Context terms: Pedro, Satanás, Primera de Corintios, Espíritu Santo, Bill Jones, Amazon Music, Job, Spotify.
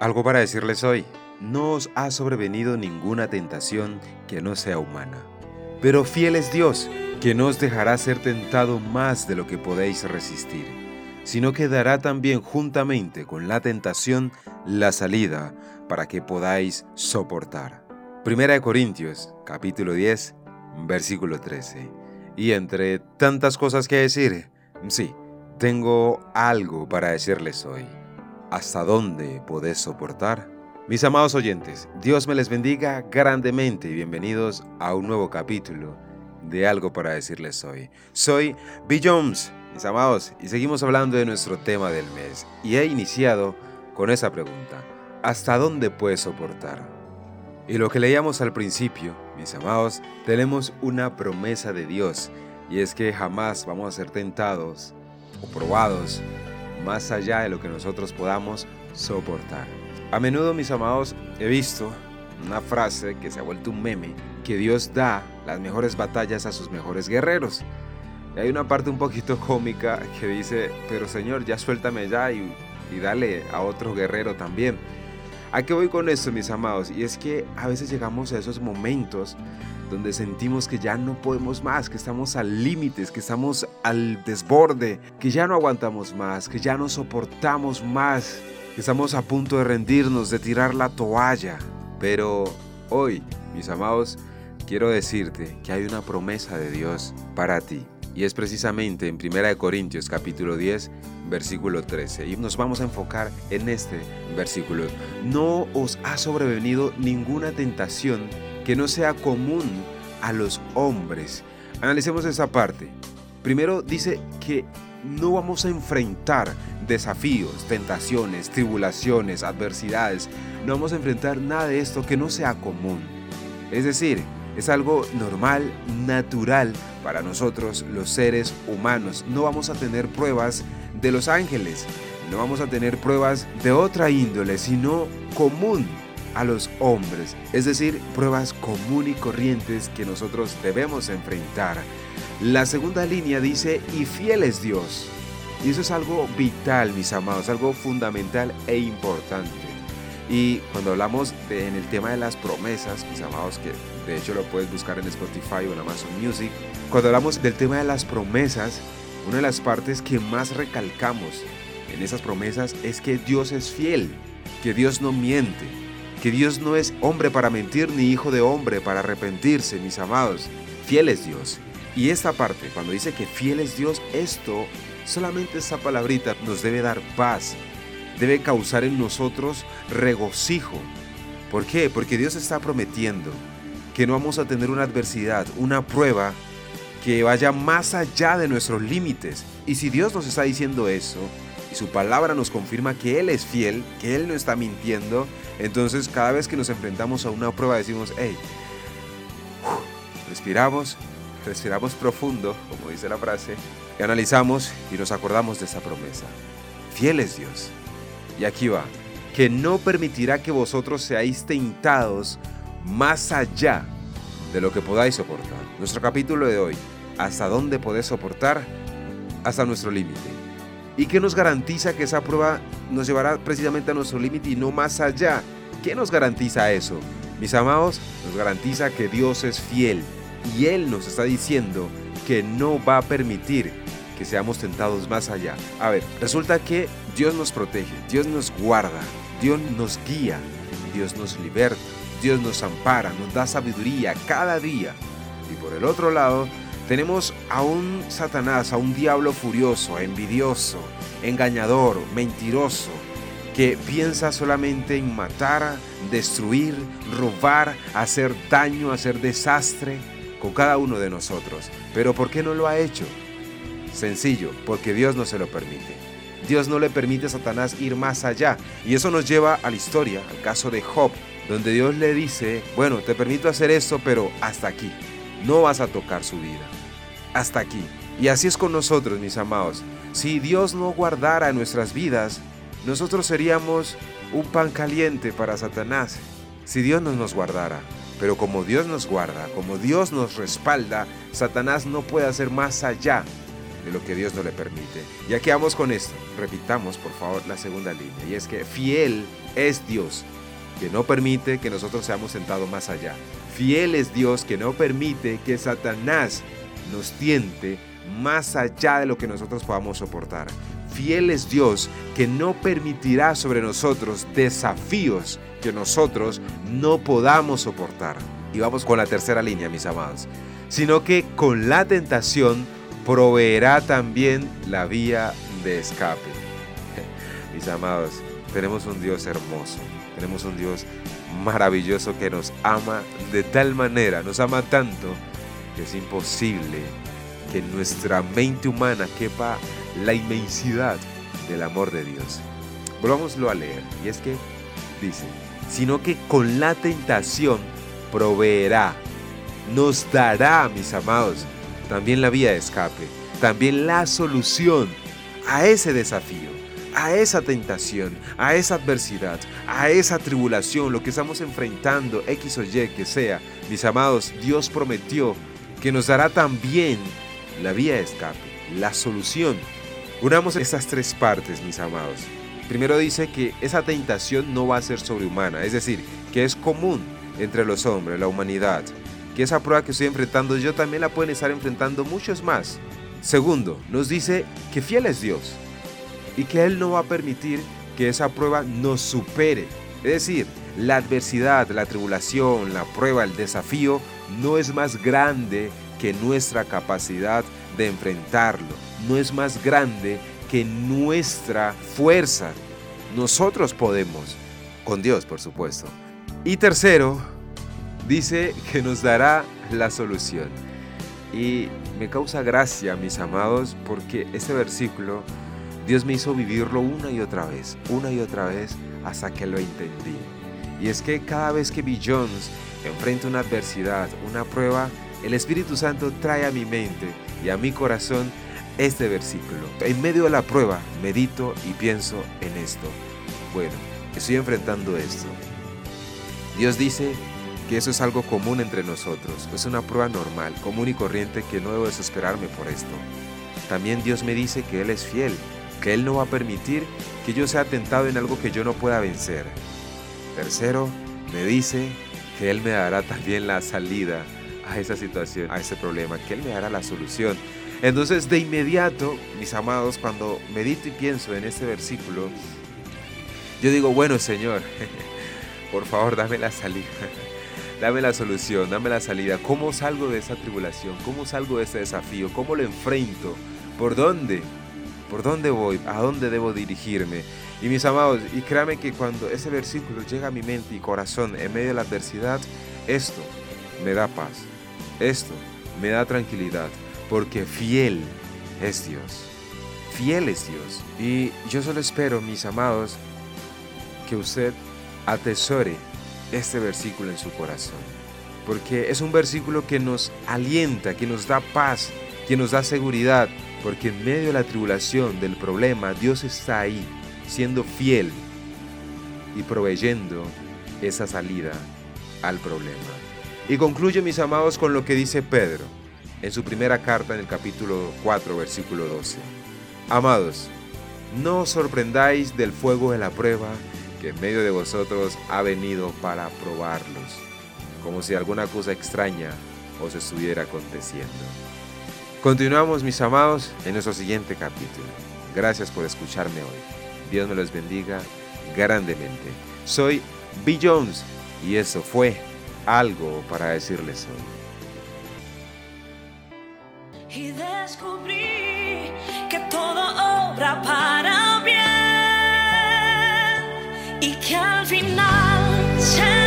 Algo para decirles hoy: no os ha sobrevenido ninguna tentación que no sea humana, pero fiel es Dios, que no os dejará ser tentado más de lo que podéis resistir, sino que dará también juntamente con la tentación la salida para que podáis soportar. Primera de Corintios, capítulo 10, versículo 13. Y entre tantas cosas que decir, sí, tengo algo para decirles hoy. ¿Hasta dónde podés soportar? Mis amados oyentes, Dios me les bendiga grandemente y bienvenidos a un nuevo capítulo de Algo para Decirles Hoy. Soy Bill Jones, mis amados, y seguimos hablando de nuestro tema del mes. Y he iniciado con esa pregunta: ¿hasta dónde puedes soportar? Y lo que leíamos al principio, mis amados, tenemos una promesa de Dios, y es que jamás vamos a ser tentados o probados más allá de lo que nosotros podamos soportar. A menudo, mis amados, he visto una frase que se ha vuelto un meme: que Dios da las mejores batallas a sus mejores guerreros. Y hay una parte un poquito cómica que dice: pero Señor, ya suéltame ya y dale a otro guerrero también. ¿A qué voy con esto, mis amados? Y es que a veces llegamos a esos momentos donde sentimos que ya no podemos más, que estamos al límite, que estamos al desborde, que ya no aguantamos más, que ya no soportamos más, que estamos a punto de rendirnos, de tirar la toalla. Pero hoy, mis amados, quiero decirte que hay una promesa de Dios para ti, y es precisamente en 1 Corintios capítulo 10, versículo 13, y nos vamos a enfocar en este versículo. No os ha sobrevenido ninguna tentación que no sea común a los hombres. Analicemos esa parte. Primero dice que no vamos a enfrentar desafíos, tentaciones, tribulaciones, adversidades. No vamos a enfrentar nada de esto que no sea común. Es decir, es algo normal, natural para nosotros los seres humanos. No vamos a tener pruebas de los ángeles, no vamos a tener pruebas de otra índole, sino común a los hombres. Es decir, pruebas común y corrientes que nosotros debemos enfrentar. La segunda línea dice: y fiel es Dios. Y eso es algo vital, mis amados, algo fundamental e importante. Y cuando hablamos en el tema de las promesas, mis amados, que de hecho lo puedes buscar en Spotify o en Amazon Music, cuando hablamos del tema de las promesas, una de las partes que más recalcamos en esas promesas es que Dios es fiel, que Dios no miente, que Dios no es hombre para mentir ni hijo de hombre para arrepentirse, mis amados. Fiel es Dios. Y esta parte, cuando dice que fiel es Dios, esto, solamente esta palabrita nos debe dar paz, debe causar en nosotros regocijo. ¿Por qué? Porque Dios está prometiendo que no vamos a tener una adversidad, una prueba que vaya más allá de nuestros límites. Y si Dios nos está diciendo eso, y su palabra nos confirma que Él es fiel, que Él no está mintiendo, entonces cada vez que nos enfrentamos a una prueba decimos: hey, respiramos profundo, como dice la frase, y analizamos y nos acordamos de esa promesa. Fiel es Dios. Y aquí va: que no permitirá que vosotros seáis tentados más allá de lo que podáis soportar. Nuestro capítulo de hoy: ¿hasta dónde podés soportar? Hasta nuestro límite. ¿Y qué nos garantiza que esa prueba nos llevará precisamente a nuestro límite y no más allá? ¿Qué nos garantiza eso? Mis amados, nos garantiza que Dios es fiel. Y Él nos está diciendo que no va a permitir que seamos tentados más allá. A ver, resulta que Dios nos protege, Dios nos guarda, Dios nos guía, Dios nos liberta, Dios nos ampara, nos da sabiduría cada día. Y por el otro lado, tenemos a un Satanás, a un diablo furioso, envidioso, engañador, mentiroso, que piensa solamente en matar, destruir, robar, hacer daño, hacer desastre con cada uno de nosotros. ¿Pero por qué no lo ha hecho? Sencillo, porque Dios no se lo permite. Dios no le permite a Satanás ir más allá. Y eso nos lleva a la historia, al caso de Job, donde Dios le dice: bueno, te permito hacer esto, pero hasta aquí. No vas a tocar su vida. Hasta aquí. Y así es con nosotros, mis amados. Si Dios no guardara nuestras vidas, nosotros seríamos un pan caliente para Satanás. Si Dios no nos guardara. Pero como Dios nos guarda, como Dios nos respalda, Satanás no puede hacer más allá. de lo que Dios no le permite. Ya que vamos con esto, repitamos por favor la segunda línea, y es que fiel es Dios, que no permite que nosotros seamos tentados más allá. Fiel es Dios, que no permite que Satanás nos tiente más allá de lo que nosotros podamos soportar. Fiel es Dios, que no permitirá sobre nosotros desafíos que nosotros no podamos soportar. Y vamos con la tercera línea, mis amados. Sino que con la tentación proveerá también la vía de escape. Mis amados, tenemos un Dios hermoso, tenemos un Dios maravilloso que nos ama de tal manera, nos ama tanto, que es imposible que en nuestra mente humana quepa la inmensidad del amor de Dios. Volvámoslo a leer, y es que dice, sino que con la tentación proveerá, nos dará, mis amados, también la vía de escape, también la solución a ese desafío, a esa tentación, a esa adversidad, a esa tribulación, lo que estamos enfrentando, X o Y que sea. Mis amados, Dios prometió que nos dará también la vía de escape, la solución. Unamos estas tres partes, mis amados. Primero dice que esa tentación no va a ser sobrehumana, es decir, que es común entre los hombres, la humanidad, que esa prueba que estoy enfrentando yo también la pueden estar enfrentando muchos más. Segundo, nos dice que fiel es Dios y que Él no va a permitir que esa prueba nos supere. Es decir, la adversidad, la tribulación, la prueba, el desafío no es más grande que nuestra capacidad de enfrentarlo, no es más grande que nuestra fuerza. Nosotros podemos, con Dios por supuesto. Y tercero, dice que nos dará la solución. Y me causa gracia, mis amados, porque este versículo Dios me hizo vivirlo una y otra vez, hasta que lo entendí. Y es que cada vez que Bill Jones enfrenta una adversidad, una prueba, el Espíritu Santo trae a mi mente y a mi corazón este versículo. En medio de la prueba, medito y pienso en esto. Bueno, estoy enfrentando esto. Dios dice que eso es algo común entre nosotros, es una prueba normal, común y corriente, que no debo desesperarme por esto. También Dios me dice que Él es fiel, que Él no va a permitir que yo sea tentado en algo que yo no pueda vencer. Tercero, me dice que Él me dará también la salida a esa situación, a ese problema, que Él me dará la solución. Entonces, de inmediato, mis amados, cuando medito y pienso en este versículo, yo digo, bueno, Señor, por favor, dame la salida. Dame la solución, dame la salida. ¿Cómo salgo de esa tribulación? ¿Cómo salgo de ese desafío? ¿Cómo lo enfrento? ¿Por dónde? ¿Por dónde voy? ¿A dónde debo dirigirme? Y mis amados, y créanme que cuando ese versículo llega a mi mente y corazón en medio de la adversidad, esto me da paz, esto me da tranquilidad, porque fiel es Dios. Fiel es Dios. Y yo solo espero, mis amados, que usted atesore este versículo en su corazón, porque es un versículo que nos alienta, que nos da paz, que nos da seguridad, porque en medio de la tribulación, del problema, Dios está ahí, siendo fiel y proveyendo esa salida al problema. Y concluyo, mis amados, con lo que dice Pedro en su primera carta, en el capítulo 4, versículo 12. Amados, no os sorprendáis del fuego de la prueba que en medio de vosotros ha venido para probarlos, como si alguna cosa extraña os estuviera aconteciendo. Continuamos, mis amados, en nuestro siguiente capítulo. Gracias por escucharme hoy. Dios me los bendiga grandemente. Soy Bill Jones y eso fue algo para decirles hoy. Y descubrí que todo obra para bien. Y que al final